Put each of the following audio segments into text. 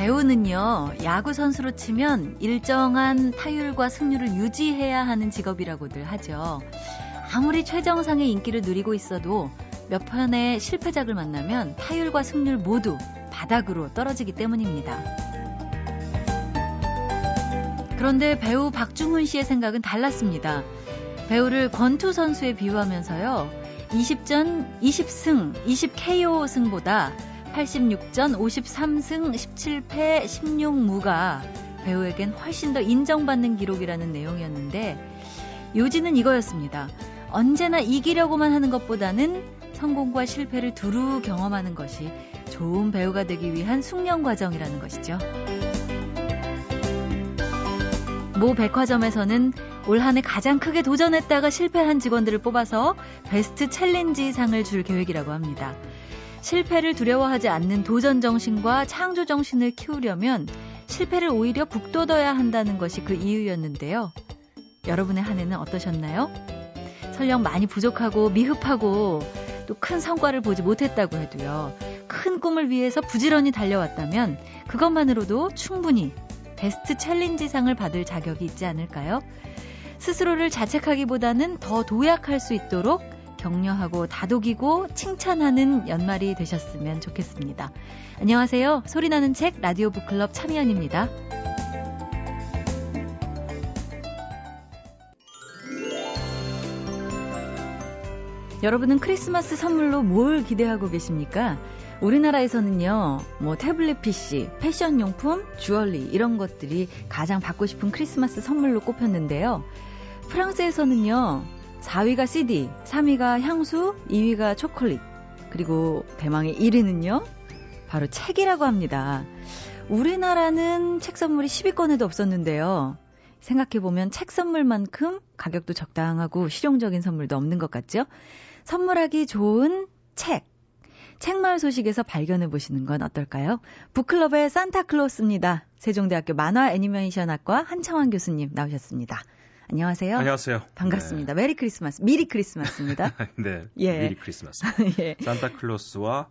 배우는요, 야구선수로 치면 일정한 타율과 승률을 유지해야 하는 직업이라고들 하죠. 아무리 최정상의 인기를 누리고 있어도 몇 편의 실패작을 만나면 타율과 승률 모두 바닥으로 떨어지기 때문입니다. 그런데 배우 박중훈 씨의 생각은 달랐습니다. 배우를 권투 선수에 비유하면서요, 20전 20승 20KO 승보다 86전 53승 17패 16무가 배우에겐 훨씬 더 인정받는 기록이라는 내용이었는데, 요지는 이거였습니다. 언제나 이기려고만 하는 것보다는 성공과 실패를 두루 경험하는 것이 좋은 배우가 되기 위한 숙련 과정이라는 것이죠. 모 백화점에서는 올 한 해 가장 크게 도전했다가 실패한 직원들을 뽑아서 베스트 챌린지 상을 줄 계획이라고 합니다. 실패를 두려워하지 않는 도전 정신과 창조 정신을 키우려면 실패를 오히려 북돋아야 한다는 것이 그 이유였는데요. 여러분의 한 해는 어떠셨나요? 설령 많이 부족하고 미흡하고 또 큰 성과를 보지 못했다고 해도요, 큰 꿈을 위해서 부지런히 달려왔다면 그것만으로도 충분히 베스트 챌린지상을 받을 자격이 있지 않을까요? 스스로를 자책하기보다는 더 도약할 수 있도록 격려하고 다독이고 칭찬하는 연말이 되셨으면 좋겠습니다. 안녕하세요. 소리나는 책 라디오 북클럽 참여연입니다. 여러분은 크리스마스 선물로 뭘 기대하고 계십니까? 우리나라에서는요, 뭐 태블릿 PC, 패션용품, 주얼리 이런 것들이 가장 받고 싶은 크리스마스 선물로 꼽혔는데요. 프랑스에서는요, 4위가 CD, 3위가 향수, 2위가 초콜릿, 그리고 대망의 1위는요, 바로 책이라고 합니다. 우리나라는 책 선물이 10위권에도 없었는데요. 생각해보면 책 선물만큼 가격도 적당하고 실용적인 선물도 없는 것 같죠? 선물하기 좋은 책, 책마을 소식에서 발견해보시는 건 어떨까요? 북클럽의 산타클로스입니다. 세종대학교 만화 애니메이션학과 한창환 교수님 나오셨습니다. 안녕하세요. 안녕하세요. 반갑습니다. 네. 메리 크리스마스. 미리 크리스마스입니다. 네. 예. 미리 크리스마스. 예. 산타클로스와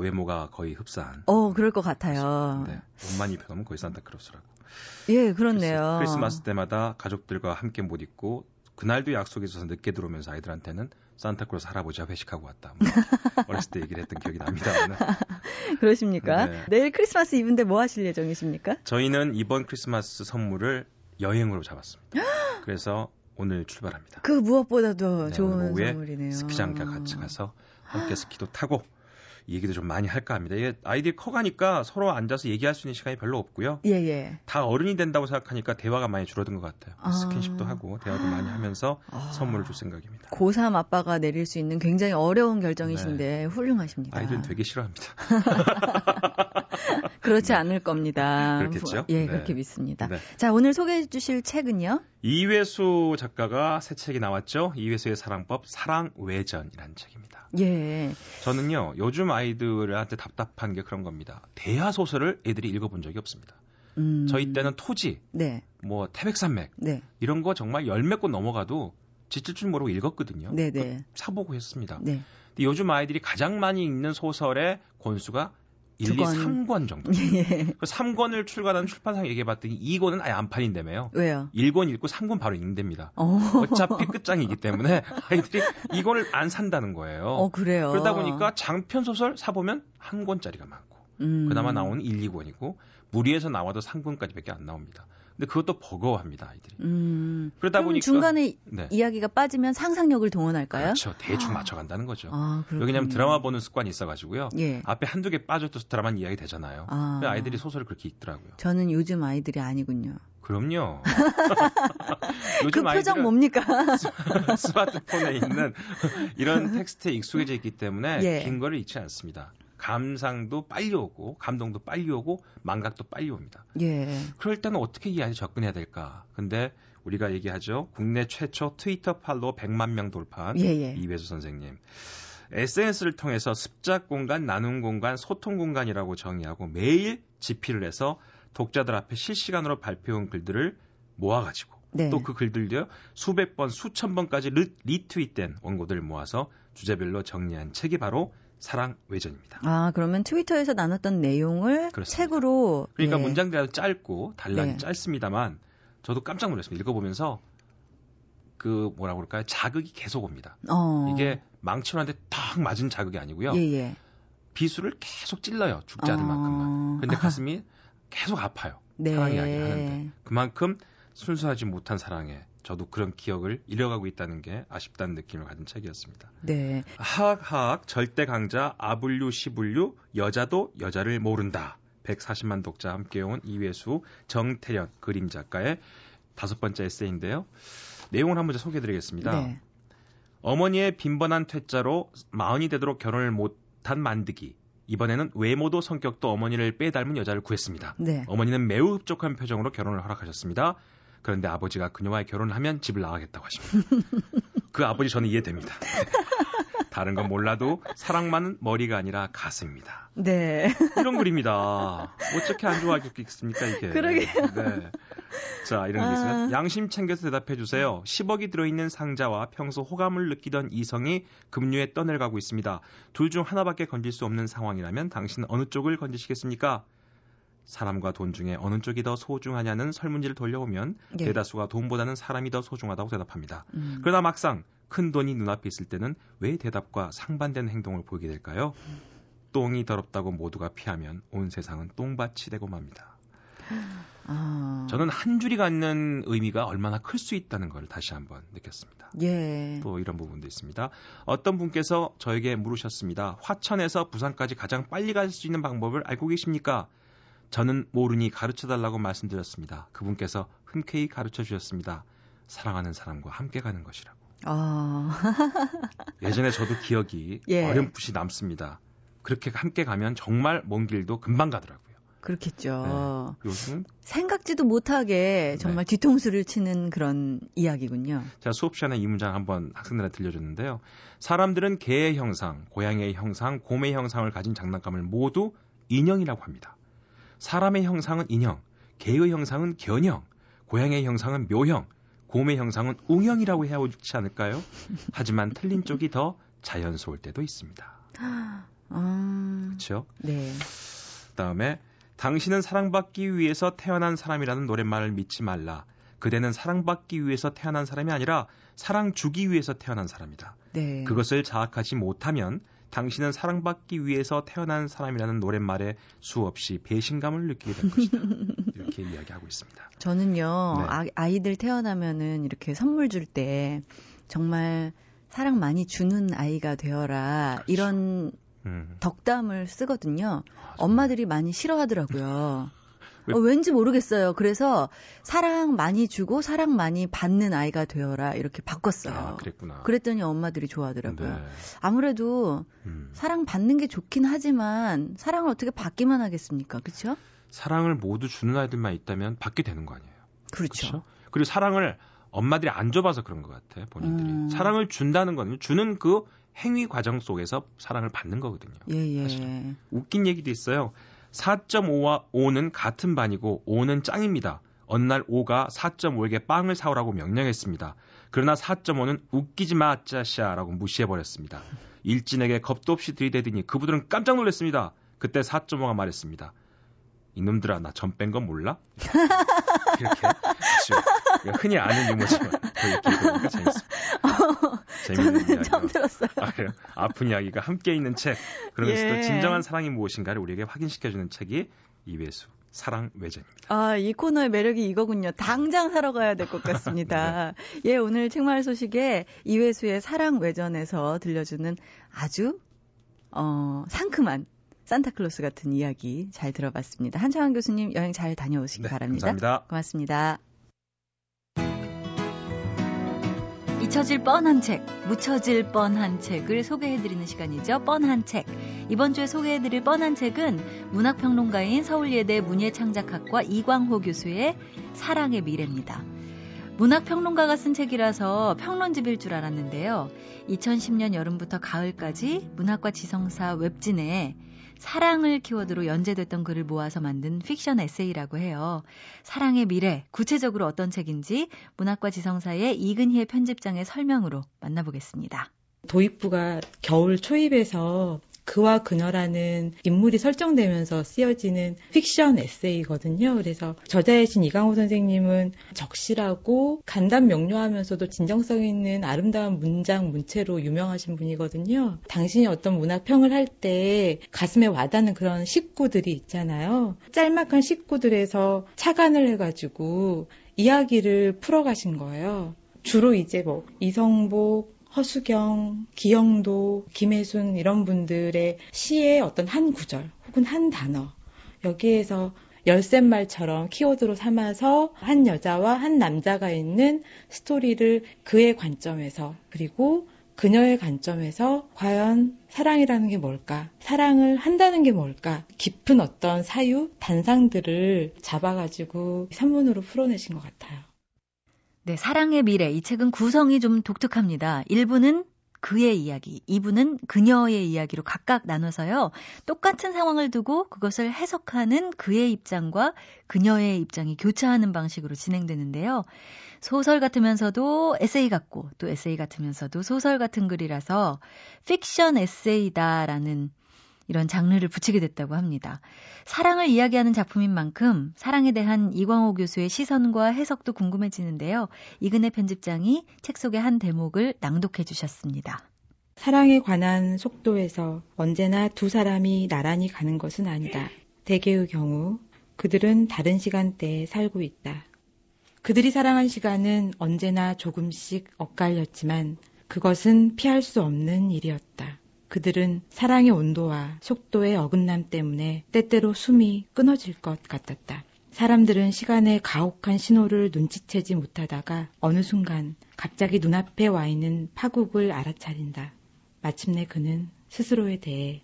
외모가 거의 흡사한. 그럴 것 같아요. 네. 옷만 입혀놓으면 거의 산타클로스라고. 예, 그렇네요. 크리스마스 때마다 가족들과 함께 못 입고 그날도 약속이 있어서 늦게 들어오면서 아이들한테는 산타클로스 할아버지와 회식하고 왔다, 뭐 어렸을 때 얘기를 했던 기억이 납니다. 그러십니까? 네. 내일 크리스마스 이브인데 뭐 하실 예정이십니까? 저희는 이번 크리스마스 선물을 여행으로 잡았습니다. 그래서 오늘 출발합니다. 그 무엇보다도 네, 좋은 선물이네요. 스키장과 같이 가서 함께 스키도 타고 얘기도 좀 많이 할까 합니다. 이게 아이들이 커가니까 서로 앉아서 얘기할 수 있는 시간이 별로 없고요. 예예. 다 어른이 된다고 생각하니까 대화가 많이 줄어든 것 같아요. 스킨십도 하고 대화도 많이 하면서 선물을 줄 생각입니다. 고3 아빠가 내릴 수 있는 굉장히 어려운 결정이신데 네. 훌륭하십니다. 아이들은 되게 싫어합니다. 그렇지 않을 겁니다. 그렇겠죠? 예, 네. 그렇게 믿습니다. 네. 자, 오늘 소개해 주실 책은요? 이외수 작가가 새 책이 나왔죠. 이외수의 사랑법, 사랑외전이라는 책입니다. 예. 저는요, 요즘 아이들한테 답답한 게 그런 겁니다. 대하 소설을 애들이 읽어본 적이 없습니다. 저희 때는 토지, 네. 뭐 태백산맥 네. 이런 거 정말 열몇 권 넘어가도 지칠 줄 모르고 읽었거든요. 네네. 사보고 했습니다. 네. 근데 요즘 아이들이 가장 많이 읽는 소설의 권수가 1, 2, 3권 정도. 예. 3권을 출간하는 출판사에 얘기해봤더니 2권은 아예 안 팔린다며요. 왜요? 1권 읽고 3권 바로 읽는답니다. 어차피 끝장이기 때문에 아이들이 2권을 안 산다는 거예요. 그래요? 그러다 보니까 장편 소설 사보면 한 권짜리가 많고 그나마 나오는 1, 2권이고 무리해서 나와도 3권까지밖에 안 나옵니다. 근데 그것도 버거워합니다, 아이들이. 그러다 보니까 중간에 네. 이야기가 빠지면 상상력을 동원할까요? 그렇죠. 대충 맞춰간다는 거죠. 왜냐하면 드라마 보는 습관이 있어가지고요. 예. 앞에 한두 개 빠져도 드라마는 이야기 되잖아요. 아이들이 소설을 그렇게 읽더라고요. 저는 요즘 아이들이 아니군요. 그럼요. 요즘 그 표정 뭡니까? 스마트폰에 있는 이런 텍스트에 익숙해져 있기 때문에 예. 긴 거를 읽지 않습니다. 감상도 빨리 오고 감동도 빨리 오고 망각도 빨리 옵니다. 예. 그럴 때는 어떻게 이 아이에 접근해야 될까? 근데 우리가 얘기하죠. 국내 최초 트위터 팔로워 100만 명 돌파한 예예. 이외수 선생님. SNS를 통해서 습작 공간, 나눔 공간, 소통 공간이라고 정의하고 매일 집필을 해서 독자들 앞에 실시간으로 발표한 글들을 모아가지고 네. 또 그 글들도 수백 번, 수천 번까지 리트윗된 원고들을 모아서 주제별로 정리한 책이 바로 사랑 외전입니다. 아, 그러면 트위터에서 나눴던 내용을 그렇습니다. 책으로. 그러니까 예. 문장대로 짧고 단락이 예. 짧습니다만 저도 깜짝 놀랐습니다. 읽어보면서 그 뭐라고 그럴까요? 자극이 계속 옵니다. 이게 망치로한테 탁 맞은 자극이 아니고요. 예예. 비수를 계속 찔러요. 죽지 않을 만큼만. 그런데 가슴이 계속 아파요. 네. 사랑 이야기를 하는데. 그만큼 순수하지 못한 사랑에 저도 그런 기억을 잃어가고 있다는 게 아쉽다는 느낌을 가진 책이었습니다. 네. 하악하악 절대 강자 아불류 시불류 여자도 여자를 모른다. 140만 독자 함께 온 이외수 정태련 그림 작가의 5번째 에세이인데요. 내용을 한번 소개해드리겠습니다. 네. 어머니의 빈번한 퇴짜로 40이 되도록 결혼을 못한 만드기. 이번에는 외모도 성격도 어머니를 빼닮은 여자를 구했습니다. 네. 어머니는 매우 흡족한 표정으로 결혼을 허락하셨습니다. 그런데 아버지가 그녀와의 결혼을 하면 집을 나가겠다고 하십니다. 그 아버지 저는 이해됩니다. 다른 건 몰라도 사랑만은 머리가 아니라 가슴입니다. 네. 이런 글입니다. 어떻게 안 좋아하겠습니까 이게. 그러게요. 네. 자, 이런 게 있으면 양심 챙겨서 대답해 주세요. 10억이 들어있는 상자와 평소 호감을 느끼던 이성이 급류에 떠내려가고 있습니다. 둘 중 하나밖에 건질 수 없는 상황이라면 당신은 어느 쪽을 건지시겠습니까? 사람과 돈 중에 어느 쪽이 더 소중하냐는 설문지를 돌려보면 예. 대다수가 돈보다는 사람이 더 소중하다고 대답합니다. 그러나 막상 큰 돈이 눈앞에 있을 때는 왜 대답과 상반되는 행동을 보이게 될까요? 똥이 더럽다고 모두가 피하면 온 세상은 똥밭이 되고 맙니다. 저는 한 줄이 갖는 의미가 얼마나 클 수 있다는 걸 다시 한번 느꼈습니다. 예. 또 이런 부분도 있습니다. 어떤 분께서 저에게 물으셨습니다. 화천에서 부산까지 가장 빨리 갈 수 있는 방법을 알고 계십니까? 저는 모르니 가르쳐달라고 말씀드렸습니다. 그분께서 흔쾌히 가르쳐주셨습니다. 사랑하는 사람과 함께 가는 것이라고. 예전에 저도 기억이 예. 어렴풋이 남습니다. 그렇게 함께 가면 정말 먼 길도 금방 가더라고요. 그렇겠죠. 네. 요즘 생각지도 못하게 정말 네. 뒤통수를 치는 그런 이야기군요. 제가 수업 시간에 이 문장 한번 학생들한테 들려줬는데요. 사람들은 개의 형상, 고양이의 형상, 곰의 형상을 가진 장난감을 모두 인형이라고 합니다. 사람의 형상은 인형, 개의 형상은 견형, 고양이의 형상은 묘형, 곰의 형상은 웅형이라고 해야 옳지 않을까요? 하지만 틀린 쪽이 더 자연스러울 때도 있습니다. 그렇죠? 네. 그다음에 당신은 사랑받기 위해서 태어난 사람이라는 노랫말을 믿지 말라. 그대는 사랑받기 위해서 태어난 사람이 아니라 사랑 주기 위해서 태어난 사람이다. 네. 그것을 자각하지 못하면 당신은 사랑받기 위해서 태어난 사람이라는 노랫말에 수없이 배신감을 느끼게 될 것이다. 이렇게 이야기하고 있습니다. 저는요. 네. 아이들 태어나면은 이렇게 선물 줄 때 정말 사랑 많이 주는 아이가 되어라. 그렇죠. 이런 덕담을 쓰거든요. 아, 엄마들이 많이 싫어하더라고요. 왠지 모르겠어요. 그래서 사랑 많이 주고 사랑 많이 받는 아이가 되어라 이렇게 바꿨어요. 아, 그랬구나. 그랬더니 엄마들이 좋아하더라고요. 네. 아무래도 사랑 받는 게 좋긴 하지만 사랑을 어떻게 받기만 하겠습니까? 그렇죠? 사랑을 모두 주는 아이들만 있다면 받게 되는 거 아니에요? 그렇죠. 그렇죠? 그리고 사랑을 엄마들이 안 줘봐서 그런 것 같아, 본인들이. 사랑을 준다는 건 주는 그 행위 과정 속에서 사랑을 받는 거거든요. 예, 예. 웃긴 얘기도 있어요. 4.5와 5는 같은 반이고 5는 짱입니다. 어느 날 5가 4.5에게 빵을 사오라고 명령했습니다. 그러나 4.5는 웃기지 마, 짜샤라고 무시해버렸습니다. 일진에게 겁도 없이 들이대더니 그분들은 깜짝 놀랐습니다. 그때 4.5가 말했습니다. 이놈들아, 나 점 뺀 건 몰라? 이렇게. 그렇죠. 흔히 아는 유머지만 이렇게 보니까 재밌습니다. 저는 이야기가. 처음 들었어요. 아, 그래요? 아픈 이야기가 함께 있는 책. 그러면서도 예. 진정한 사랑이 무엇인가를 우리에게 확인시켜주는 책이 이외수 사랑 외전입니다. 아, 이 코너의 매력이 이거군요. 당장 사러 가야 될 것 같습니다. 네. 예, 오늘 책마을 소식에 이외수의 사랑 외전에서 들려주는 아주 상큼한 산타클로스 같은 이야기 잘 들어봤습니다. 한창환 교수님 여행 잘 다녀오시기 바랍니다. 감사합니다. 고맙습니다. 잊혀질 뻔한 책, 묻혀질 뻔한 책을 소개해드리는 시간이죠. 뻔한 책. 이번 주에 소개해드릴 뻔한 책은 문학평론가인 서울예대 문예창작학과 이광호 교수의 사랑의 미래입니다. 문학평론가가 쓴 책이라서 평론집일 줄 알았는데요. 2010년 여름부터 가을까지 문학과 지성사 웹진에 사랑을 키워드로 연재됐던 글을 모아서 만든 픽션 에세이라고 해요. 사랑의 미래, 구체적으로 어떤 책인지 문학과 지성사의 이근희의 편집장의 설명으로 만나보겠습니다. 도입부가 겨울 초입에서 그와 그녀라는 인물이 설정되면서 쓰여지는 픽션 에세이거든요. 그래서 저자이신 이광호 선생님은 적실하고 간단 명료하면서도 진정성 있는 아름다운 문장, 문체로 유명하신 분이거든요. 당신이 어떤 문학평을 할 때 가슴에 와닿는 그런 식구들이 있잖아요. 짤막한 식구들에서 착안을 해가지고 이야기를 풀어가신 거예요. 주로 이제 뭐 이성복, 허수경, 기영도, 김혜순 이런 분들의 시의 어떤 한 구절 혹은 한 단어, 여기에서 열쇠말처럼 키워드로 삼아서 한 여자와 한 남자가 있는 스토리를 그의 관점에서, 그리고 그녀의 관점에서 과연 사랑이라는 게 뭘까? 사랑을 한다는 게 뭘까? 깊은 어떤 사유, 단상들을 잡아가지고 산문으로 풀어내신 것 같아요. 네, 사랑의 미래. 이 책은 구성이 좀 독특합니다. 1부는 그의 이야기, 2부는 그녀의 이야기로 각각 나눠서요. 똑같은 상황을 두고 그것을 해석하는 그의 입장과 그녀의 입장이 교차하는 방식으로 진행되는데요. 소설 같으면서도 에세이 같고, 또 에세이 같으면서도 소설 같은 글이라서 픽션 에세이다라는 이런 장르를 붙이게 됐다고 합니다. 사랑을 이야기하는 작품인 만큼 사랑에 대한 이광호 교수의 시선과 해석도 궁금해지는데요. 이근혜 편집장이 책 속의 한 대목을 낭독해 주셨습니다. 사랑에 관한 속도에서 언제나 두 사람이 나란히 가는 것은 아니다. 대개의 경우 그들은 다른 시간대에 살고 있다. 그들이 사랑한 시간은 언제나 조금씩 엇갈렸지만 그것은 피할 수 없는 일이었다. 그들은 사랑의 온도와 속도의 어긋남 때문에 때때로 숨이 끊어질 것 같았다. 사람들은 시간의 가혹한 신호를 눈치채지 못하다가 어느 순간 갑자기 눈앞에 와 있는 파국을 알아차린다. 마침내 그는 스스로에 대해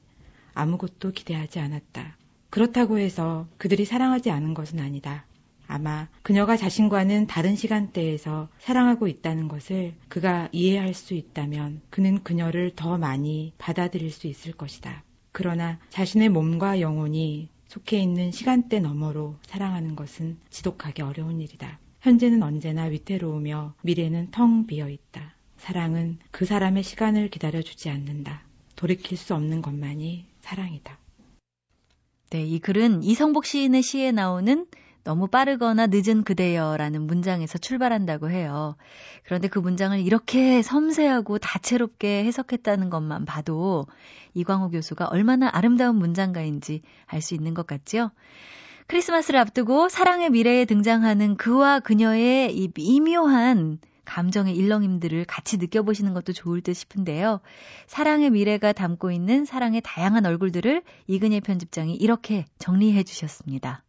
아무것도 기대하지 않았다. 그렇다고 해서 그들이 사랑하지 않은 것은 아니다. 아마 그녀가 자신과는 다른 시간대에서 사랑하고 있다는 것을 그가 이해할 수 있다면 그는 그녀를 더 많이 받아들일 수 있을 것이다. 그러나 자신의 몸과 영혼이 속해 있는 시간대 너머로 사랑하는 것은 지독하게 어려운 일이다. 현재는 언제나 위태로우며 미래는 텅 비어있다. 사랑은 그 사람의 시간을 기다려주지 않는다. 돌이킬 수 없는 것만이 사랑이다. 네, 이 글은 이성복 시인의 시에 나오는 너무 빠르거나 늦은 그대여라는 문장에서 출발한다고 해요. 그런데 그 문장을 이렇게 섬세하고 다채롭게 해석했다는 것만 봐도 이광호 교수가 얼마나 아름다운 문장가인지 알 수 있는 것 같죠? 크리스마스를 앞두고 사랑의 미래에 등장하는 그와 그녀의 이 미묘한 감정의 일렁임들을 같이 느껴보시는 것도 좋을 듯 싶은데요. 사랑의 미래가 담고 있는 사랑의 다양한 얼굴들을 이근희 편집장이 이렇게 정리해 주셨습니다.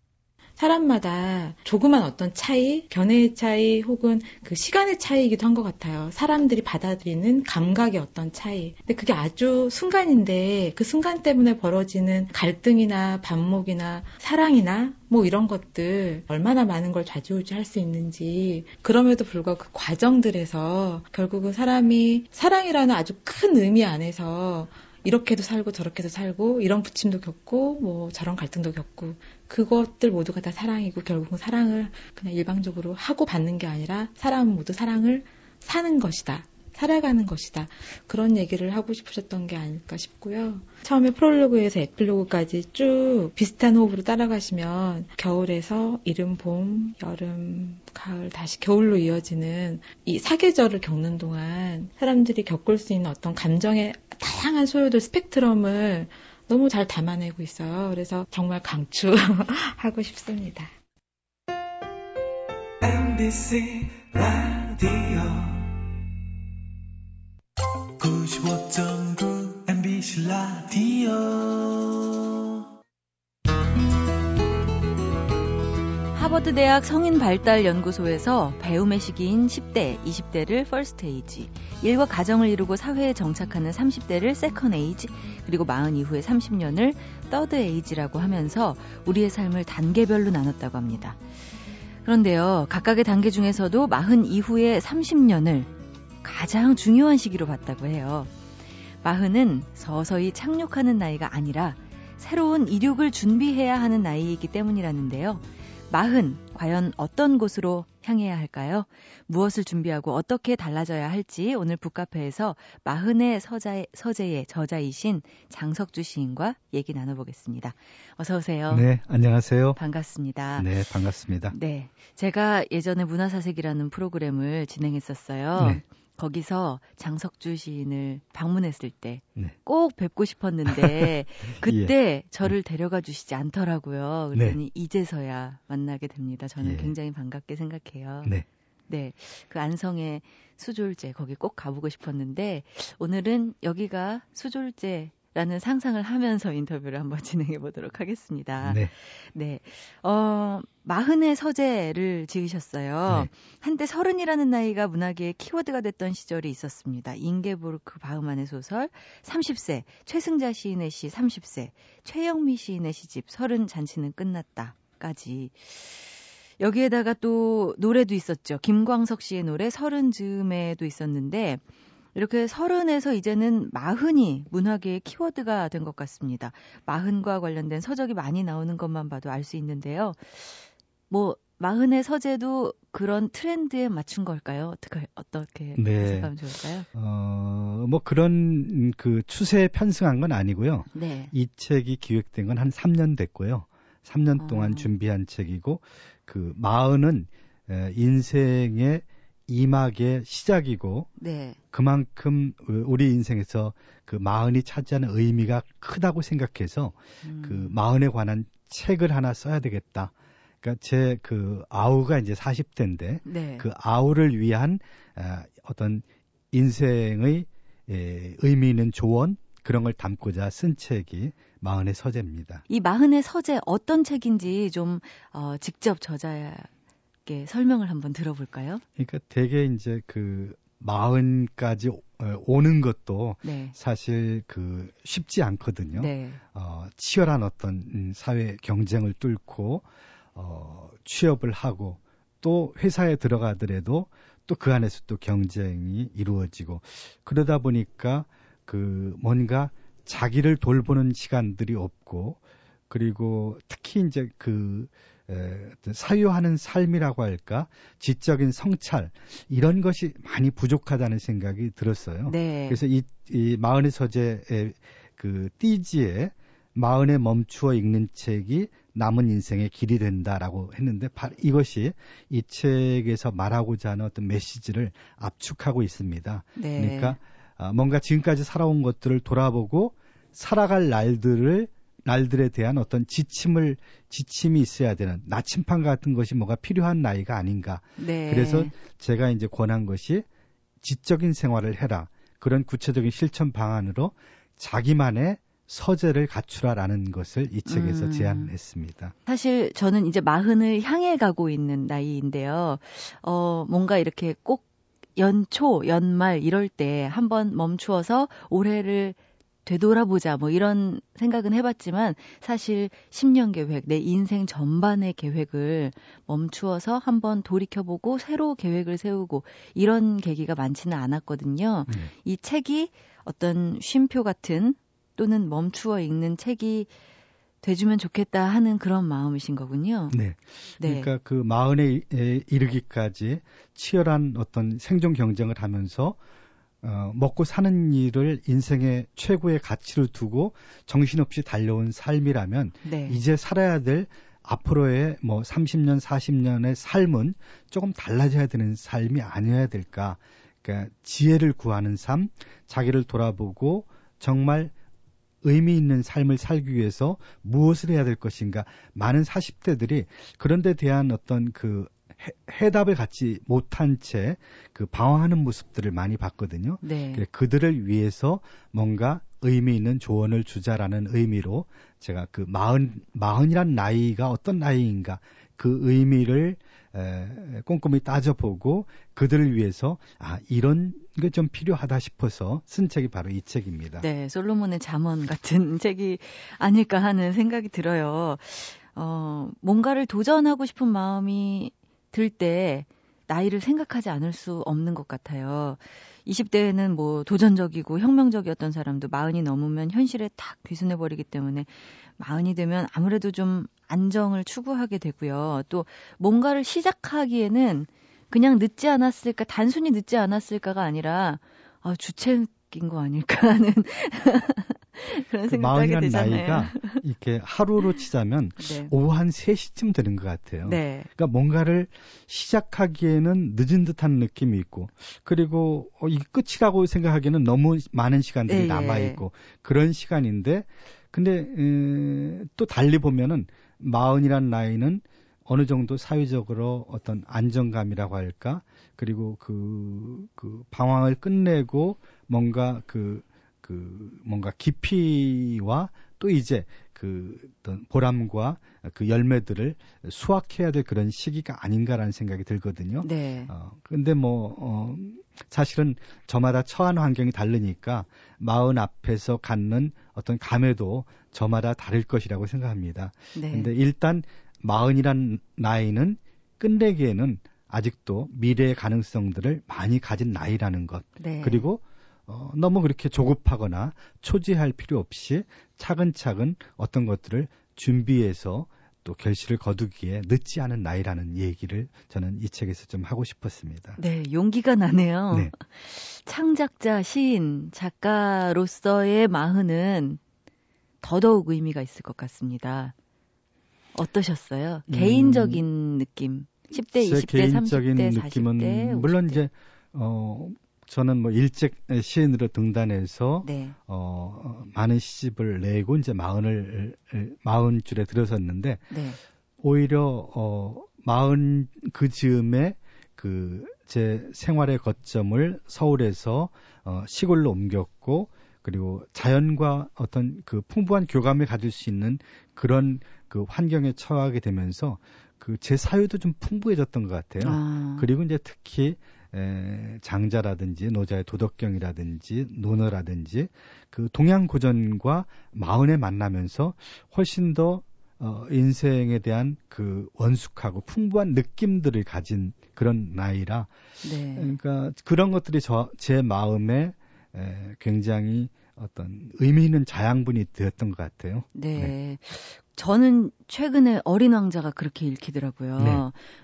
사람마다 조그만 어떤 차이, 견해의 차이 혹은 그 시간의 차이이기도 한 것 같아요. 사람들이 받아들이는 감각의 어떤 차이. 근데 그게 아주 순간인데 그 순간 때문에 벌어지는 갈등이나 반목이나 사랑이나 뭐 이런 것들 얼마나 많은 걸 좌지우지할 수 있는지, 그럼에도 불구하고 그 과정들에서 결국은 사람이 사랑이라는 아주 큰 의미 안에서 이렇게도 살고 저렇게도 살고 이런 부침도 겪고 뭐 저런 갈등도 겪고, 그것들 모두가 다 사랑이고 결국은 사랑을 그냥 일방적으로 하고 받는 게 아니라 사람 모두 사랑을 사는 것이다. 살아가는 것이다. 그런 얘기를 하고 싶으셨던 게 아닐까 싶고요. 처음에 프롤로그에서 에필로그까지 쭉 비슷한 호흡으로 따라가시면 겨울에서 이른 봄, 여름, 가을, 다시 겨울로 이어지는 이 사계절을 겪는 동안 사람들이 겪을 수 있는 어떤 감정의 다양한 소요들, 스펙트럼을 너무 잘 담아내고 있어요. 그래서 정말 강추하고 싶습니다. MBC 라디오 95.9 MBC 라디오. 하버드대학 성인발달연구소에서 배움의 시기인 10대, 20대를 퍼스트 에이지, 일과 가정을 이루고 사회에 정착하는 30대를 세컨 에이지, 그리고 마흔 이후의 30년을 서드 에이지라고 하면서 우리의 삶을 단계별로 나눴다고 합니다. 그런데요, 각각의 단계 중에서도 마흔 이후의 30년을 가장 중요한 시기로 봤다고 해요. 마흔은 서서히 착륙하는 나이가 아니라 새로운 이륙을 준비해야 하는 나이이기 때문이라는데요. 마흔, 과연 어떤 곳으로 향해야 할까요? 무엇을 준비하고 어떻게 달라져야 할지 오늘 북카페에서 마흔의 서재의 저자이신 장석주 시인과 얘기 나눠보겠습니다. 어서 오세요. 네, 안녕하세요. 반갑습니다. 네, 반갑습니다. 네, 제가 예전에 문화사색이라는 프로그램을 진행했었어요. 네. 거기서 장석주 시인을 방문했을 때 꼭 뵙고 싶었는데 그때 예. 저를 데려가 주시지 않더라고요. 그러니 네. 이제서야 만나게 됩니다. 저는 예. 굉장히 반갑게 생각해요. 네. 네, 그 안성의 수졸제 거기 꼭 가보고 싶었는데 오늘은 여기가 수졸제라는 상상을 하면서 인터뷰를 한번 진행해 보도록 하겠습니다. 네. 네. 마흔의 서재를 지으셨어요. 네. 한때 서른이라는 나이가 문학의 키워드가 됐던 시절이 있었습니다. 잉게보르크 바흐만의 소설 30세, 최승자 시인의 시 30세, 최영미 시인의 시집 30 잔치는 끝났다까지. 여기에다가 또 노래도 있었죠. 김광석 씨의 노래 30 즈음에도 있었는데 이렇게 30에서 이제는 40이 문학의 키워드가 된 것 같습니다. 40과 관련된 서적이 많이 나오는 것만 봐도 알 수 있는데요. 마흔의 서재도 그런 트렌드에 맞춘 걸까요? 어떻게 생각하면 네. 좋을까요? 그런 그 추세에 편승한 건 아니고요. 네. 이 책이 기획된 건 한 3년 됐고요. 3년 동안 준비한 책이고 그 마흔은 인생의 이막의 시작이고 네. 그만큼 우리 인생에서 그 마흔이 차지하는 의미가 크다고 생각해서 그 마흔에 관한 책을 하나 써야 되겠다. 그러니까 제 그 아우가 이제 40대인데 네. 그 아우를 위한 어떤 인생의 의미 있는 조언 그런 걸 담고자 쓴 책이 마흔의 서재입니다. 이 마흔의 서재 어떤 책인지 좀 직접 저자야. 설명을 한번 들어볼까요? 그러니까 되게 이제 그 마흔까지 오는 것도 네. 사실 그 쉽지 않거든요. 네. 치열한 어떤 사회 경쟁을 뚫고 취업을 하고 또 회사에 들어가더라도 또 그 안에서 또 경쟁이 이루어지고 그러다 보니까 그 뭔가 자기를 돌보는 시간들이 없고 그리고 특히 이제 그 사유하는 삶이라고 할까 지적인 성찰 이런 것이 많이 부족하다는 생각이 들었어요. 네. 그래서 이 마흔의 서재의 그 띠지에 마흔에 멈추어 읽는 책이 남은 인생의 길이 된다라고 했는데 이것이 이 책에서 말하고자 하는 어떤 메시지를 압축하고 있습니다. 네. 그러니까 뭔가 지금까지 살아온 것들을 돌아보고 살아갈 날들에 대한 어떤 지침이 있어야 되는 나침판 같은 것이 뭐가 필요한 나이가 아닌가. 네. 그래서 제가 이제 권한 것이 지적인 생활을 해라. 그런 구체적인 실천 방안으로 자기만의 서재를 갖추라라는 것을 이 책에서 제안했습니다. 사실 저는 이제 마흔을 향해 가고 있는 나이인데요. 뭔가 이렇게 꼭 연초, 연말 이럴 때 한번 멈추어서 올해를 되돌아보자 이런 생각은 해봤지만 사실 10년 계획, 내 인생 전반의 계획을 멈추어서 한번 돌이켜보고 새로 계획을 세우고 이런 계기가 많지는 않았거든요. 이 책이 어떤 쉼표 같은 또는 멈추어 읽는 책이 돼주면 좋겠다 하는 그런 마음이신 거군요. 네. 네. 그러니까 그 마흔에 이르기까지 치열한 어떤 생존 경쟁을 하면서 먹고 사는 일을 인생의 최고의 가치를 두고 정신없이 달려온 삶이라면 네. 이제 살아야 될 앞으로의 30년, 40년의 삶은 조금 달라져야 되는 삶이 아니어야 될까. 그러니까 지혜를 구하는 삶, 자기를 돌아보고 정말 의미 있는 삶을 살기 위해서 무엇을 해야 될 것인가. 많은 40대들이 그런 데 대한 어떤 그 해답을 갖지 못한 채 그 방황하는 모습들을 많이 봤거든요. 네. 그들을 위해서 뭔가 의미 있는 조언을 주자라는 의미로 제가 그 마흔이란 나이가 어떤 나이인가 그 의미를 꼼꼼히 따져보고 그들을 위해서 이런 게 좀 필요하다 싶어서 쓴 책이 바로 이 책입니다. 네, 솔로몬의 잠언 같은 책이 아닐까 하는 생각이 들어요. 뭔가를 도전하고 싶은 마음이 들 때 나이를 생각하지 않을 수 없는 것 같아요. 20대에는 뭐 도전적이고 혁명적이었던 사람도 마흔이 넘으면 현실에 탁 귀순해버리기 때문에 마흔이 되면 아무래도 좀 안정을 추구하게 되고요. 또 뭔가를 시작하기에는 그냥 늦지 않았을까, 단순히 늦지 않았을까가 아니라 주책인 거 아닐까 하는 그런 생각이 하게 되잖아요. 나이가 이렇게 하루로 치자면 네. 오후 한 3시쯤 되는 것 같아요. 네. 그러니까 뭔가를 시작하기에는 늦은 듯한 느낌이 있고 그리고 이 끝이 가고 생각하기에는 너무 많은 시간들이 남아있고 그런 시간인데 근데 또 달리 보면은 마흔이란 나이는 어느 정도 사회적으로 어떤 안정감이라고 할까? 그리고 그 방황을 끝내고 뭔가 뭔가 깊이와 또 이제 어떤 보람과 그 열매들을 수확해야 될 그런 시기가 아닌가라는 생각이 들거든요. 네. 근데 사실은 저마다 처한 환경이 다르니까 마흔 앞에서 갖는 어떤 감에도 저마다 다를 것이라고 생각합니다. 네. 근데 일단 마흔이란 나이는 끝내기에는 아직도 미래의 가능성들을 많이 가진 나이라는 것. 네. 그리고 너무 그렇게 조급하거나 초조할 필요 없이 차근차근 어떤 것들을 준비해서 또 결실을 거두기에 늦지 않은 나이라는 얘기를 저는 이 책에서 좀 하고 싶었습니다. 네, 용기가 나네요. 네. 창작자, 시인, 작가로서의 마흔은 더더욱 의미가 있을 것 같습니다. 어떠셨어요? 개인적인 느낌. 10대, 20대, 30대, 40대, 50대. 물론 이제 저는 일찍 시인으로 등단해서 네. 많은 시집을 내고 이제 마흔 줄에 들어섰는데 네. 오히려 마흔 그 즈음에 제 생활의 거점을 서울에서 시골로 옮겼고 그리고 자연과 어떤 풍부한 교감을 가질 수 있는 그런 환경에 처하게 되면서 제 사유도 좀 풍부해졌던 것 같아요. 그리고 이제 특히 장자라든지 노자의 도덕경이라든지 논어라든지 동양 고전과 마흔에 만나면서 훨씬 더 인생에 대한 원숙하고 풍부한 느낌들을 가진 그런 나이라 네. 그러니까 그런 것들이 제 마음에 굉장히 어떤 의미 있는 자양분이 되었던 것 같아요. 네. 네. 저는 최근에 어린 왕자가 그렇게 읽히더라고요. 네.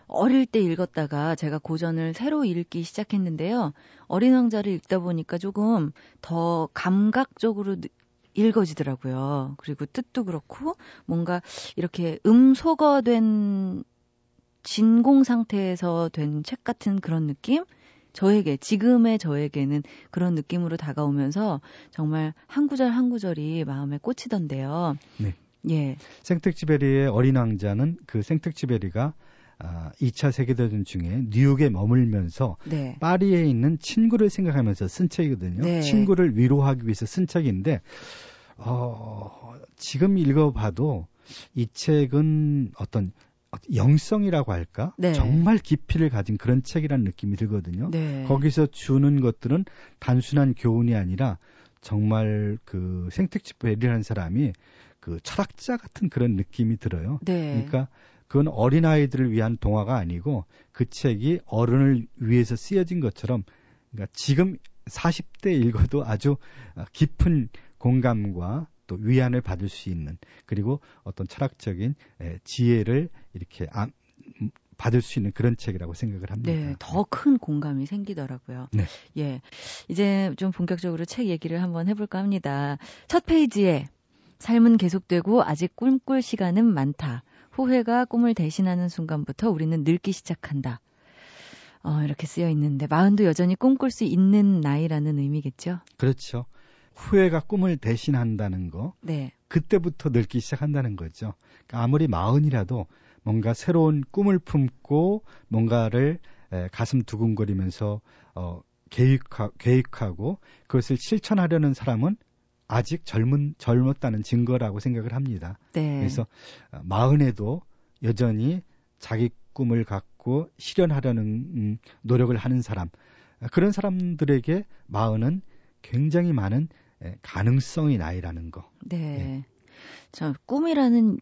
어릴 때 읽었다가 제가 고전을 새로 읽기 시작했는데요. 어린 왕자를 읽다 보니까 조금 더 감각적으로 읽어지더라고요. 그리고 뜻도 그렇고 뭔가 이렇게 음소거된 진공 상태에서 된 책 같은 그런 느낌? 지금의 저에게는 그런 느낌으로 다가오면서 정말 한 구절 한 구절이 마음에 꽂히던데요. 네. 예. 생텍쥐페리의 어린 왕자는 생텍쥐페리가 2차 세계대전 중에 뉴욕에 머물면서 네. 파리에 있는 친구를 생각하면서 쓴 책이거든요. 네. 친구를 위로하기 위해서 쓴 책인데 지금 읽어봐도 이 책은 어떤 영성이라고 할까? 네. 정말 깊이를 가진 그런 책이라는 느낌이 들거든요. 네. 거기서 주는 것들은 단순한 교훈이 아니라 정말 생텍쥐페리라는 사람이 철학자 같은 그런 느낌이 들어요. 네. 그러니까 그건 어린아이들을 위한 동화가 아니고 그 책이 어른을 위해서 쓰여진 것처럼 그러니까 지금 40대 읽어도 아주 깊은 공감과 또 위안을 받을 수 있는 그리고 어떤 철학적인 지혜를 이렇게 받을 수 있는 그런 책이라고 생각을 합니다. 네, 더 큰 공감이 생기더라고요. 네. 예, 이제 좀 본격적으로 책 얘기를 한번 해볼까 합니다. 첫 페이지에 삶은 계속되고 아직 꿈꿀 시간은 많다. 후회가 꿈을 대신하는 순간부터 우리는 늙기 시작한다. 이렇게 쓰여 있는데 마흔도 여전히 꿈꿀 수 있는 나이라는 의미겠죠? 그렇죠. 후회가 꿈을 대신한다는 거. 네. 그때부터 늙기 시작한다는 거죠. 그러니까 아무리 마흔이라도 뭔가 새로운 꿈을 품고 뭔가를 가슴 두근거리면서 계획하고 그것을 실천하려는 사람은 아직 젊었다는 증거라고 생각을 합니다. 네. 그래서 마흔에도 여전히 자기 꿈을 갖고 실현하려는 노력을 하는 사람, 그런 사람들에게 마흔은 굉장히 많은 가능성이 나이라는 거. 네. 예. 꿈이라는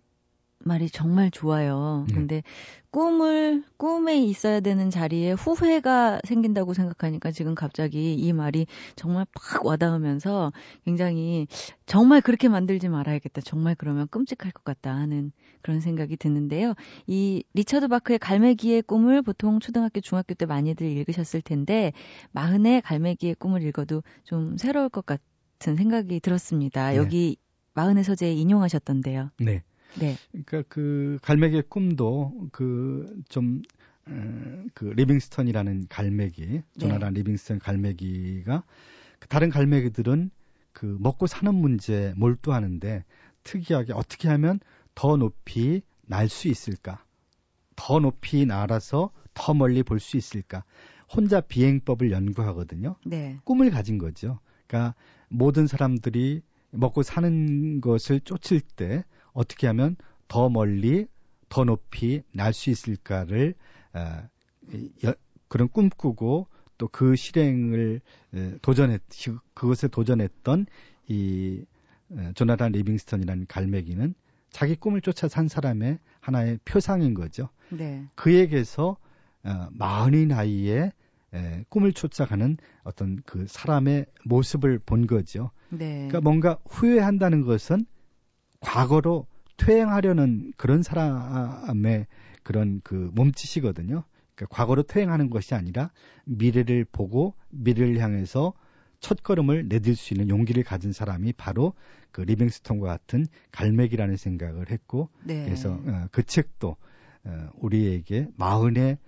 말이 정말 좋아요. 근데 꿈에 있어야 되는 자리에 후회가 생긴다고 생각하니까 지금 갑자기 이 말이 정말 팍 와닿으면서 굉장히 정말 그렇게 만들지 말아야겠다. 정말 그러면 끔찍할 것 같다 하는 그런 생각이 드는데요. 이 리처드 바크의 갈매기의 꿈을 보통 초등학교, 중학교 때 많이들 읽으셨을 텐데 마흔의 갈매기의 꿈을 읽어도 좀 새로울 것 같은 생각이 들었습니다. 네. 여기 마흔의 서재에 인용하셨던데요. 네. 네. 그러니까 그 갈매기의 꿈도 그 리빙스턴이라는 갈매기, 조나단 네. 리빙스턴 갈매기가 다른 갈매기들은 그 먹고 사는 문제에 몰두하는데 특이하게 어떻게 하면 더 높이 날 수 있을까? 더 높이 날아서 더 멀리 볼 수 있을까? 혼자 비행법을 연구하거든요. 네. 꿈을 가진 거죠. 그러니까 모든 사람들이 먹고 사는 것을 쫓을 때 어떻게 하면 더 멀리, 더 높이 날 수 있을까를 그런 꿈꾸고 또 그 실행을 그것에 도전했던 이 조나단 리빙스턴이라는 갈매기는 자기 꿈을 쫓아 산 사람의 하나의 표상인 거죠. 네. 그에게서 마흔의 나이에 꿈을 쫓아가는 어떤 그 사람의 모습을 본 거죠. 네. 그러니까 뭔가 후회한다는 것은 과거로 퇴행하려는 그런 사람의 그런 그 몸짓이거든요. 그러니까 과거로 퇴행하는 것이 아니라 미래를 보고 미래를 향해서 첫걸음을 내딜 수 있는 용기를 가진 사람이 바로 그 리빙스톤과 같은 갈매기라는 생각을 했고 네. 그래서 그 책도 우리에게 마흔에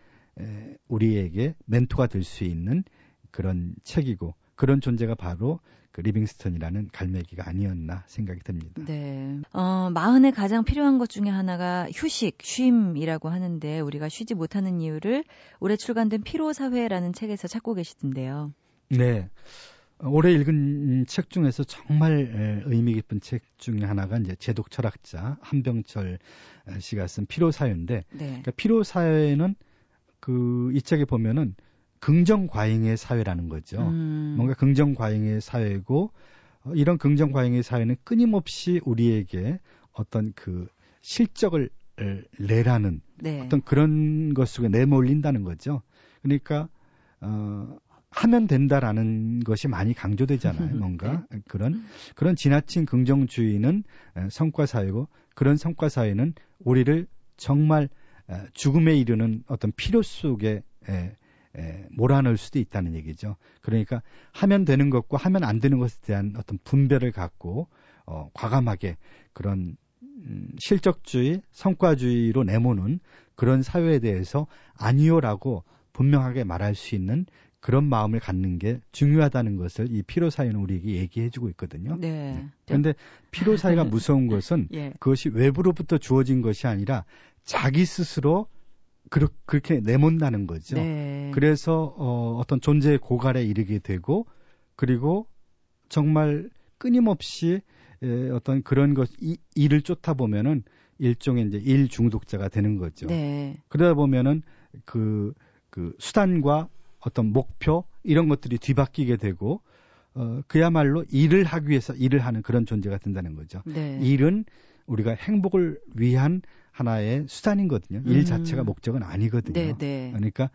우리에게 멘토가 될 수 있는 그런 책이고 그런 존재가 바로 그 리빙스턴이라는 갈매기가 아니었나 생각이 듭니다. 네. 마흔에 가장 필요한 것 중에 하나가 휴식, 쉼이라고 하는데 우리가 쉬지 못하는 이유를 올해 출간된 피로사회라는 책에서 찾고 계시던데요. 네. 올해 읽은 책 중에서 정말 의미 깊은 책 중에 하나가 이제 제독 철학자 한병철 씨가 쓴 피로사회인데 네. 그러니까 피로사회는 그 이 책에 보면은 긍정과잉의 사회라는 거죠. 뭔가 긍정과잉의 사회고 이런 긍정과잉의 사회는 끊임없이 우리에게 어떤 그 실적을 내라는 네. 어떤 그런 것 속에 내몰린다는 거죠. 그러니까 하면 된다라는 것이 많이 강조되잖아요. 뭔가 네. 그런 지나친 긍정주의는 성과사회고 그런 성과사회는 우리를 정말 죽음에 이르는 어떤 필요 속에 몰아넣을 수도 있다는 얘기죠. 그러니까 하면 되는 것과 하면 안 되는 것에 대한 어떤 분별을 갖고 과감하게 그런 실적주의, 성과주의로 내모는 그런 사회에 대해서 아니요라고 분명하게 말할 수 있는 그런 마음을 갖는 게 중요하다는 것을 이 피로사회는 우리에게 얘기해주고 있거든요. 네. 네. 그런데 피로사회가 무서운 것은 예. 그것이 외부로부터 주어진 것이 아니라 자기 스스로 그렇게 내몬다는 거죠. 네. 그래서 어떤 존재의 고갈에 이르게 되고 그리고 정말 끊임없이 어떤 그런 일을 쫓다 보면은 일종의 이제 일 중독자가 되는 거죠. 네. 그러다 보면은 그 수단과 어떤 목표 이런 것들이 뒤바뀌게 되고 그야말로 일을 하기 위해서 일을 하는 그런 존재가 된다는 거죠. 네. 일은 우리가 행복을 위한 하나의 수단이거든요. 일 자체가 목적은 아니거든요. 네네. 그러니까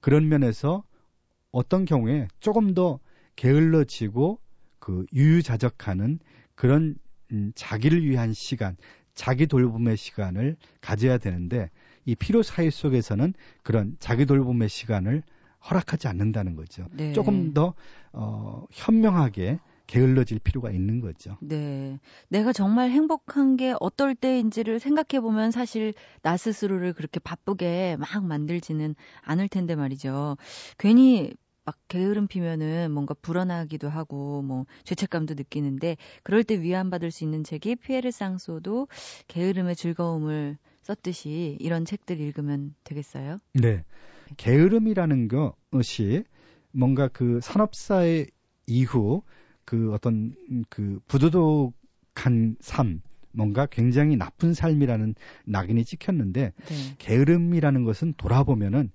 그런 면에서 어떤 경우에 조금 더 게을러지고 그 유유자적하는 그런 자기를 위한 시간, 자기 돌봄의 시간을 가져야 되는데 이 피로사회 속에서는 그런 자기 돌봄의 시간을 허락하지 않는다는 거죠. 네. 조금 더 현명하게 게을러질 필요가 있는 거죠. 네, 내가 정말 행복한 게 어떨 때인지를 생각해 보면 사실 나 스스로를 그렇게 바쁘게 막 만들지는 않을 텐데 말이죠. 괜히 막 게으름 피면은 뭔가 불안하기도 하고 뭐 죄책감도 느끼는데 그럴 때 위안받을 수 있는 책이 피에르 쌍소도 게으름의 즐거움을 썼듯이 이런 책들 읽으면 되겠어요? 네, 게으름이라는 것이 뭔가 그 산업사회 이후 그 어떤 그 부도덕한 삶, 뭔가 굉장히 나쁜 삶이라는 낙인이 찍혔는데 네. 게으름이라는 것은 돌아보면은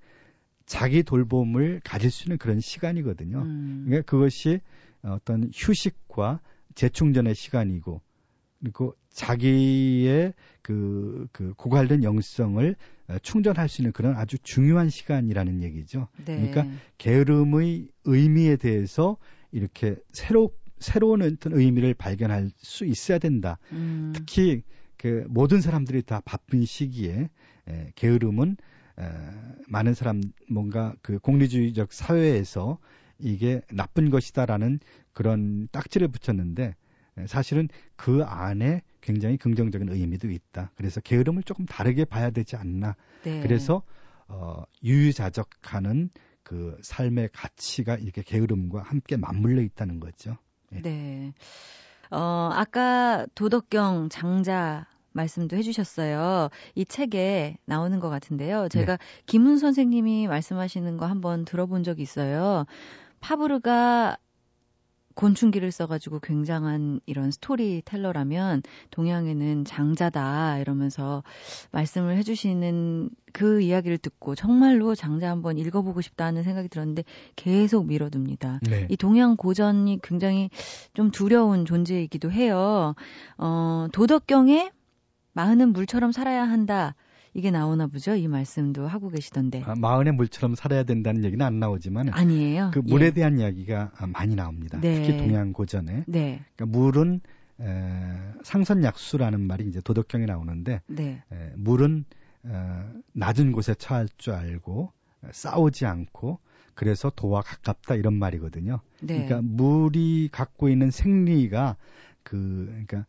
자기 돌봄을 가질 수 있는 그런 시간이거든요. 그러니까 그것이 어떤 휴식과 재충전의 시간이고 그 자기의 그 고갈된 영성을 충전할 수 있는 그런 아주 중요한 시간이라는 얘기죠. 네. 그러니까 게으름의 의미에 대해서 이렇게 새로운 어떤 의미를 발견할 수 있어야 된다. 특히 그 모든 사람들이 다 바쁜 시기에 게으름은 많은 사람 뭔가 그 공리주의적 사회에서 이게 나쁜 것이다라는 그런 딱지를 붙였는데 사실은 그 안에 굉장히 긍정적인 의미도 있다. 그래서 게으름을 조금 다르게 봐야 되지 않나. 네. 그래서 유유자적하는 그 삶의 가치가 이렇게 게으름과 함께 맞물려 있다는 거죠. 예. 네. 아까 도덕경 장자 말씀도 해주셨어요. 이 책에 나오는 것 같은데요. 제가 네. 김훈 선생님이 말씀하시는 거 한번 들어본 적이 있어요. 파브르가 곤충기를 써가지고 굉장한 이런 스토리텔러라면 동양에는 장자다 이러면서 말씀을 해주시는 그 이야기를 듣고 정말로 장자 한번 읽어보고 싶다는 생각이 들었는데 계속 미뤄둡니다. 네. 이 동양 고전이 굉장히 좀 두려운 존재이기도 해요. 도덕경에 마흔은 물처럼 살아야 한다. 이게 나오나 보죠? 이 말씀도 하고 계시던데. 마흔의 물처럼 살아야 된다는 얘기는 안 나오지만 아니에요. 그 물에 대한 이야기가 많이 나옵니다. 네. 특히 동양 고전에. 네. 그러니까 물은 상선약수라는 말이 이제 도덕경에 나오는데 네. 물은 낮은 곳에 처할 줄 알고 싸우지 않고 그래서 도와 가깝다 이런 말이거든요. 네. 그러니까 물이 갖고 있는 생리가 그러니까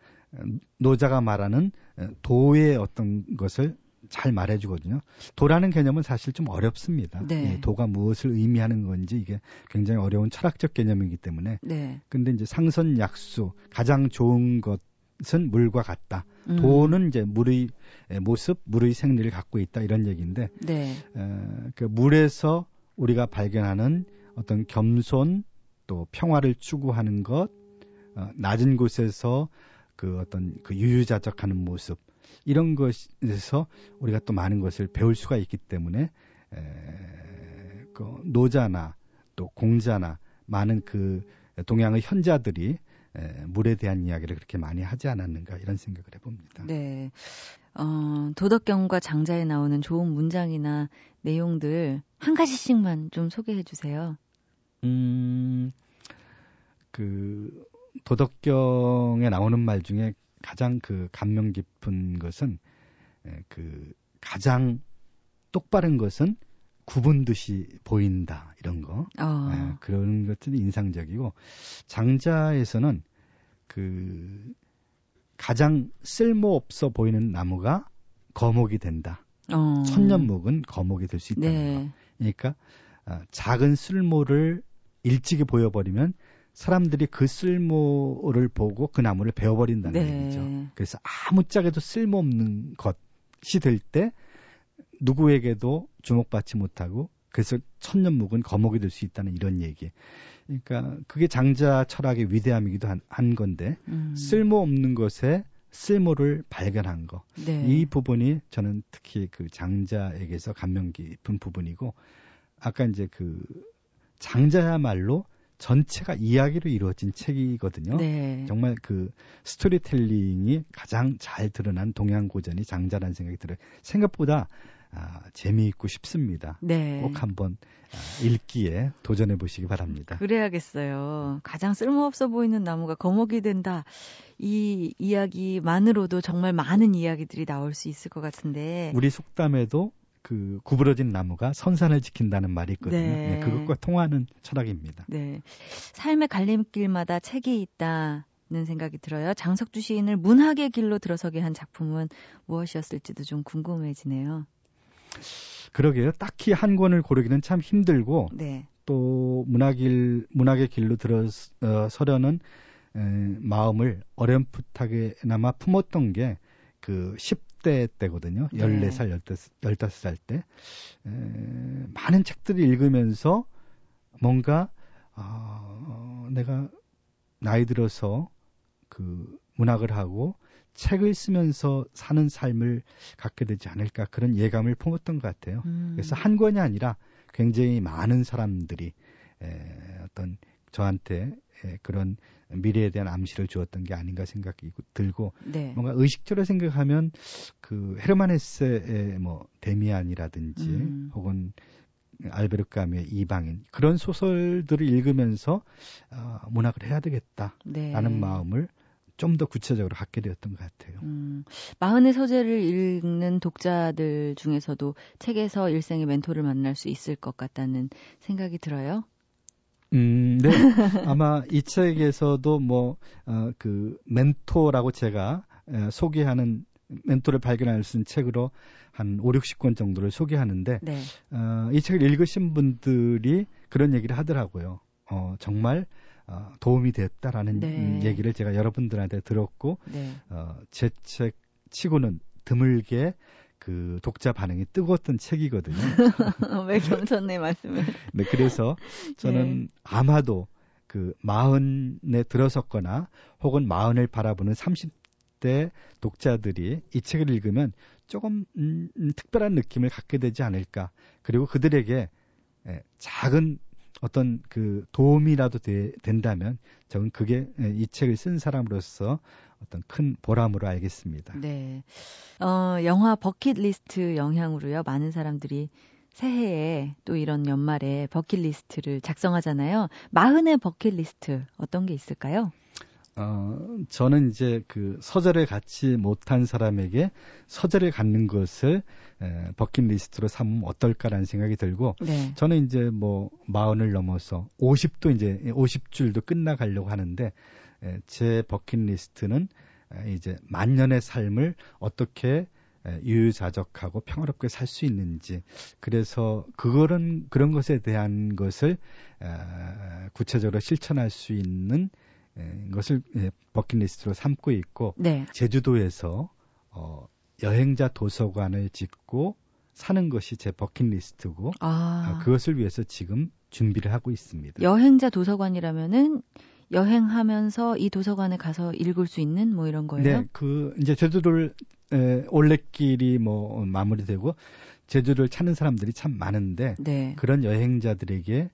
노자가 말하는 도의 어떤 것을 잘 말해주거든요. 도라는 개념은 사실 좀 어렵습니다. 네. 예, 도가 무엇을 의미하는 건지 이게 굉장히 어려운 철학적 개념이기 때문에. 네. 근데 이제 상선약수 가장 좋은 것은 물과 같다. 도는 이제 물의 모습, 물의 생리를 갖고 있다 이런 얘기인데. 네. 그 물에서 우리가 발견하는 어떤 겸손 또 평화를 추구하는 것, 낮은 곳에서 그 어떤 그 유유자적하는 모습. 이런 것에서 우리가 또 많은 것을 배울 수가 있기 때문에 그 노자나 또 공자나 많은 그 동양의 현자들이 물에 대한 이야기를 그렇게 많이 하지 않았는가 이런 생각을 해봅니다. 네, 도덕경과 장자에 나오는 좋은 문장이나 내용들 한 가지씩만 좀 소개해 주세요. 그 도덕경에 나오는 말 중에 가장 그 감명 깊은 것은 그 가장 똑바른 것은 굽은 듯이 보인다 이런 거 그런 것들이 인상적이고 장자에서는 그 가장 쓸모없어 보이는 나무가 거목이 된다. 천년목은 거목이 될 수 있다는 네. 거. 그러니까 작은 쓸모를 일찍이 보여버리면 사람들이 그 쓸모를 보고 그 나무를 베어버린다는 네. 얘기죠. 그래서 아무짝에도 쓸모없는 것이 될 때 누구에게도 주목받지 못하고 그래서 천년묵은 거목이 될 수 있다는 이런 얘기. 그러니까 그게 장자 철학의 위대함이기도 한 건데 쓸모없는 것에 쓸모를 발견한 거. 네. 이 부분이 저는 특히 그 장자에게서 감명 깊은 부분이고 아까 이제 그 장자야말로 전체가 이야기로 이루어진 책이거든요. 네. 정말 그 스토리텔링이 가장 잘 드러난 동양고전이 장자라는 생각이 들어요. 생각보다 재미있고 싶습니다. 네. 꼭 한번 읽기에 도전해 보시기 바랍니다. 그래야겠어요. 가장 쓸모없어 보이는 나무가 거목이 된다. 이 이야기만으로도 정말 많은 이야기들이 나올 수 있을 것 같은데 우리 속담에도 그 구부러진 나무가 선산을 지킨다는 말이 있거든요. 네. 네, 그것과 통하는 철학입니다. 네, 삶의 갈림길마다 책이 있다는 생각이 들어요. 장석주 시인을 문학의 길로 들어서게 한 작품은 무엇이었을지도 좀 궁금해지네요. 그러게요. 딱히 한 권을 고르기는 참 힘들고 네. 또 문학의 길로 들어서려는 마음을 어렴풋하게나마 품었던 게 그 10대 때거든요. 14살, 15살 때. 많은 책들을 읽으면서 뭔가 내가 나이 들어서 그 문학을 하고 책을 쓰면서 사는 삶을 갖게 되지 않을까 그런 예감을 품었던 것 같아요. 그래서 한 권이 아니라 굉장히 많은 사람들이 어떤 저한테 그런 미래에 대한 암시를 주었던 게 아닌가 생각이 들고 네. 뭔가 의식적으로 생각하면 그 헤르만 헤세의 뭐 데미안이라든지 혹은 알베르 까뮈의 이방인 그런 소설들을 읽으면서 문학을 해야 되겠다라는 네. 마음을 좀 더 구체적으로 갖게 되었던 것 같아요. 마흔의 서재를 읽는 독자들 중에서도 책에서 일생의 멘토를 만날 수 있을 것 같다는 생각이 들어요. 네. 아마 이 책에서도 뭐, 그, 멘토라고 제가 소개하는, 멘토를 발견할 수 있는 책으로 한 5, 60권 정도를 소개하는데, 네. 이 책을 읽으신 분들이 그런 얘기를 하더라고요. 정말 도움이 됐다라는 네. 얘기를 제가 여러분들한테 들었고, 네. 제 책 치고는 드물게 그 독자 반응이 뜨거웠던 책이거든요. 왜 겸손해 말씀을. 네, 그래서 저는 네. 아마도 그 마흔에 들어섰거나 혹은 마흔을 바라보는 30대 독자들이 이 책을 읽으면 조금 특별한 느낌을 갖게 되지 않을까. 그리고 그들에게 작은 어떤 그 도움이라도 된다면 저는 그게 이 책을 쓴 사람으로서 어떤 큰 보람으로 알겠습니다. 네. 영화 버킷리스트 영향으로요. 많은 사람들이 새해에 또 이런 연말에 버킷리스트를 작성하잖아요. 마흔의 버킷리스트 어떤 게 있을까요? 저는 이제 그 서재를 갖지 못한 사람에게 서재를 갖는 것을 버킷리스트로 삼으면 어떨까라는 생각이 들고, 네. 저는 이제 뭐 마흔을 넘어서 50도 이제 50줄도 끝나가려고 하는데, 제 버킷리스트는 이제 만년의 삶을 어떻게 유유자적하고 평화롭게 살 수 있는지, 그래서 그거는 그런 것에 대한 것을 구체적으로 실천할 수 있는 것을 버킷리스트로 삼고 있고 네. 제주도에서 여행자 도서관을 짓고 사는 것이 제 버킷리스트고 그것을 위해서 지금 준비를 하고 있습니다. 여행자 도서관이라면은 여행하면서 이 도서관에 가서 읽을 수 있는 뭐 이런 거예요? 네, 그 이제 제주도를 올레길이 뭐 마무리되고 제주도를 찾는 사람들이 참 많은데 네. 그런 여행자들에게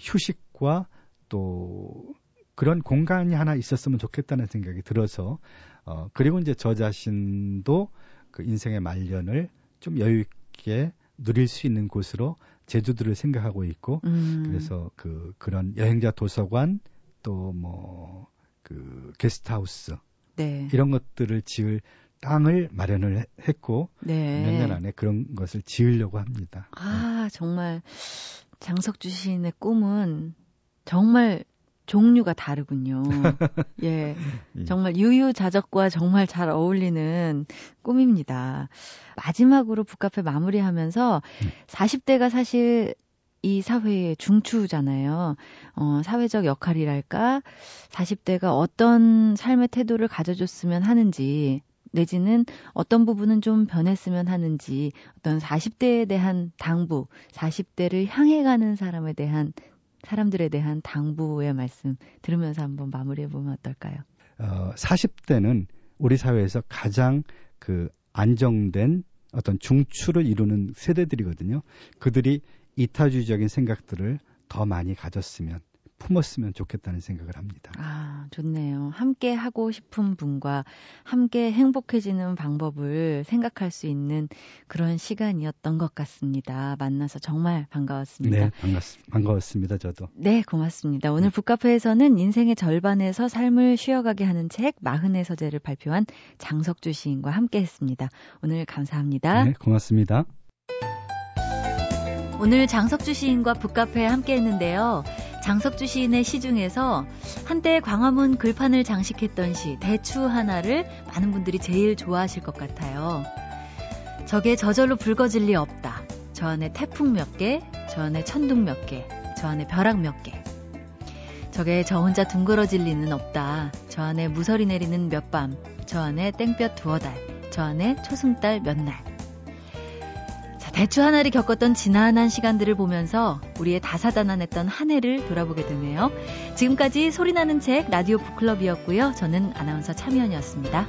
휴식과 또 그런 공간이 하나 있었으면 좋겠다는 생각이 들어서 그리고 이제 저 자신도 그 인생의 말년을 좀 여유 있게 누릴 수 있는 곳으로 제주도를 생각하고 있고 그래서 그런 여행자 도서관 또 뭐 그 게스트하우스 네. 이런 것들을 지을 땅을 마련을 했고 네. 몇 년 안에 그런 것을 지으려고 합니다. 아 정말 장석주 시인의 꿈은 정말 종류가 다르군요. 예. 정말 유유자적과 정말 잘 어울리는 꿈입니다. 마지막으로 북카페 마무리하면서 40대가 사실 이 사회의 중추잖아요. 사회적 역할이랄까? 40대가 어떤 삶의 태도를 가져줬으면 하는지, 내지는 어떤 부분은 좀 변했으면 하는지, 어떤 40대에 대한 당부, 40대를 향해 가는 사람들에 대한 당부의 말씀 들으면서 한번 마무리해보면 어떨까요? 40대는 우리 사회에서 가장 그 안정된 어떤 중추를 이루는 세대들이거든요. 그들이 이타주의적인 생각들을 더 많이 가졌으면 품었으면 좋겠다는 생각을 합니다. 아, 좋네요. 함께 하고 싶은 분과 함께 행복해지는 방법을 생각할 수 있는 그런 시간이었던 것 같습니다. 만나서 정말 반가웠습니다. 네, 반가웠습니다. 저도. 네, 고맙습니다. 오늘 북카페에서는 인생의 절반에서 삶을 쉬어가게 하는 책 마흔의 서재를 발표한 장석주 시인과 함께했습니다. 오늘 감사합니다. 네, 고맙습니다. 오늘 장석주 시인과 북카페에 함께했는데요. 장석주 시인의 시 중에서 한때 광화문 글판을 장식했던 시 대추 하나를 많은 분들이 제일 좋아하실 것 같아요. 저게 저절로 붉어질 리 없다. 저 안에 태풍 몇 개, 저 안에 천둥 몇 개, 저 안에 벼락 몇 개. 저게 저 혼자 둥그러질 리는 없다. 저 안에 무설이 내리는 몇 밤, 저 안에 땡볕 두어 달, 저 안에 초승달 몇 날. 대추 하나를 겪었던 지난한 시간들을 보면서 우리의 다사다난했던 한 해를 돌아보게 되네요. 지금까지 소리나는 책 라디오 북클럽이었고요. 저는 아나운서 차미연이었습니다.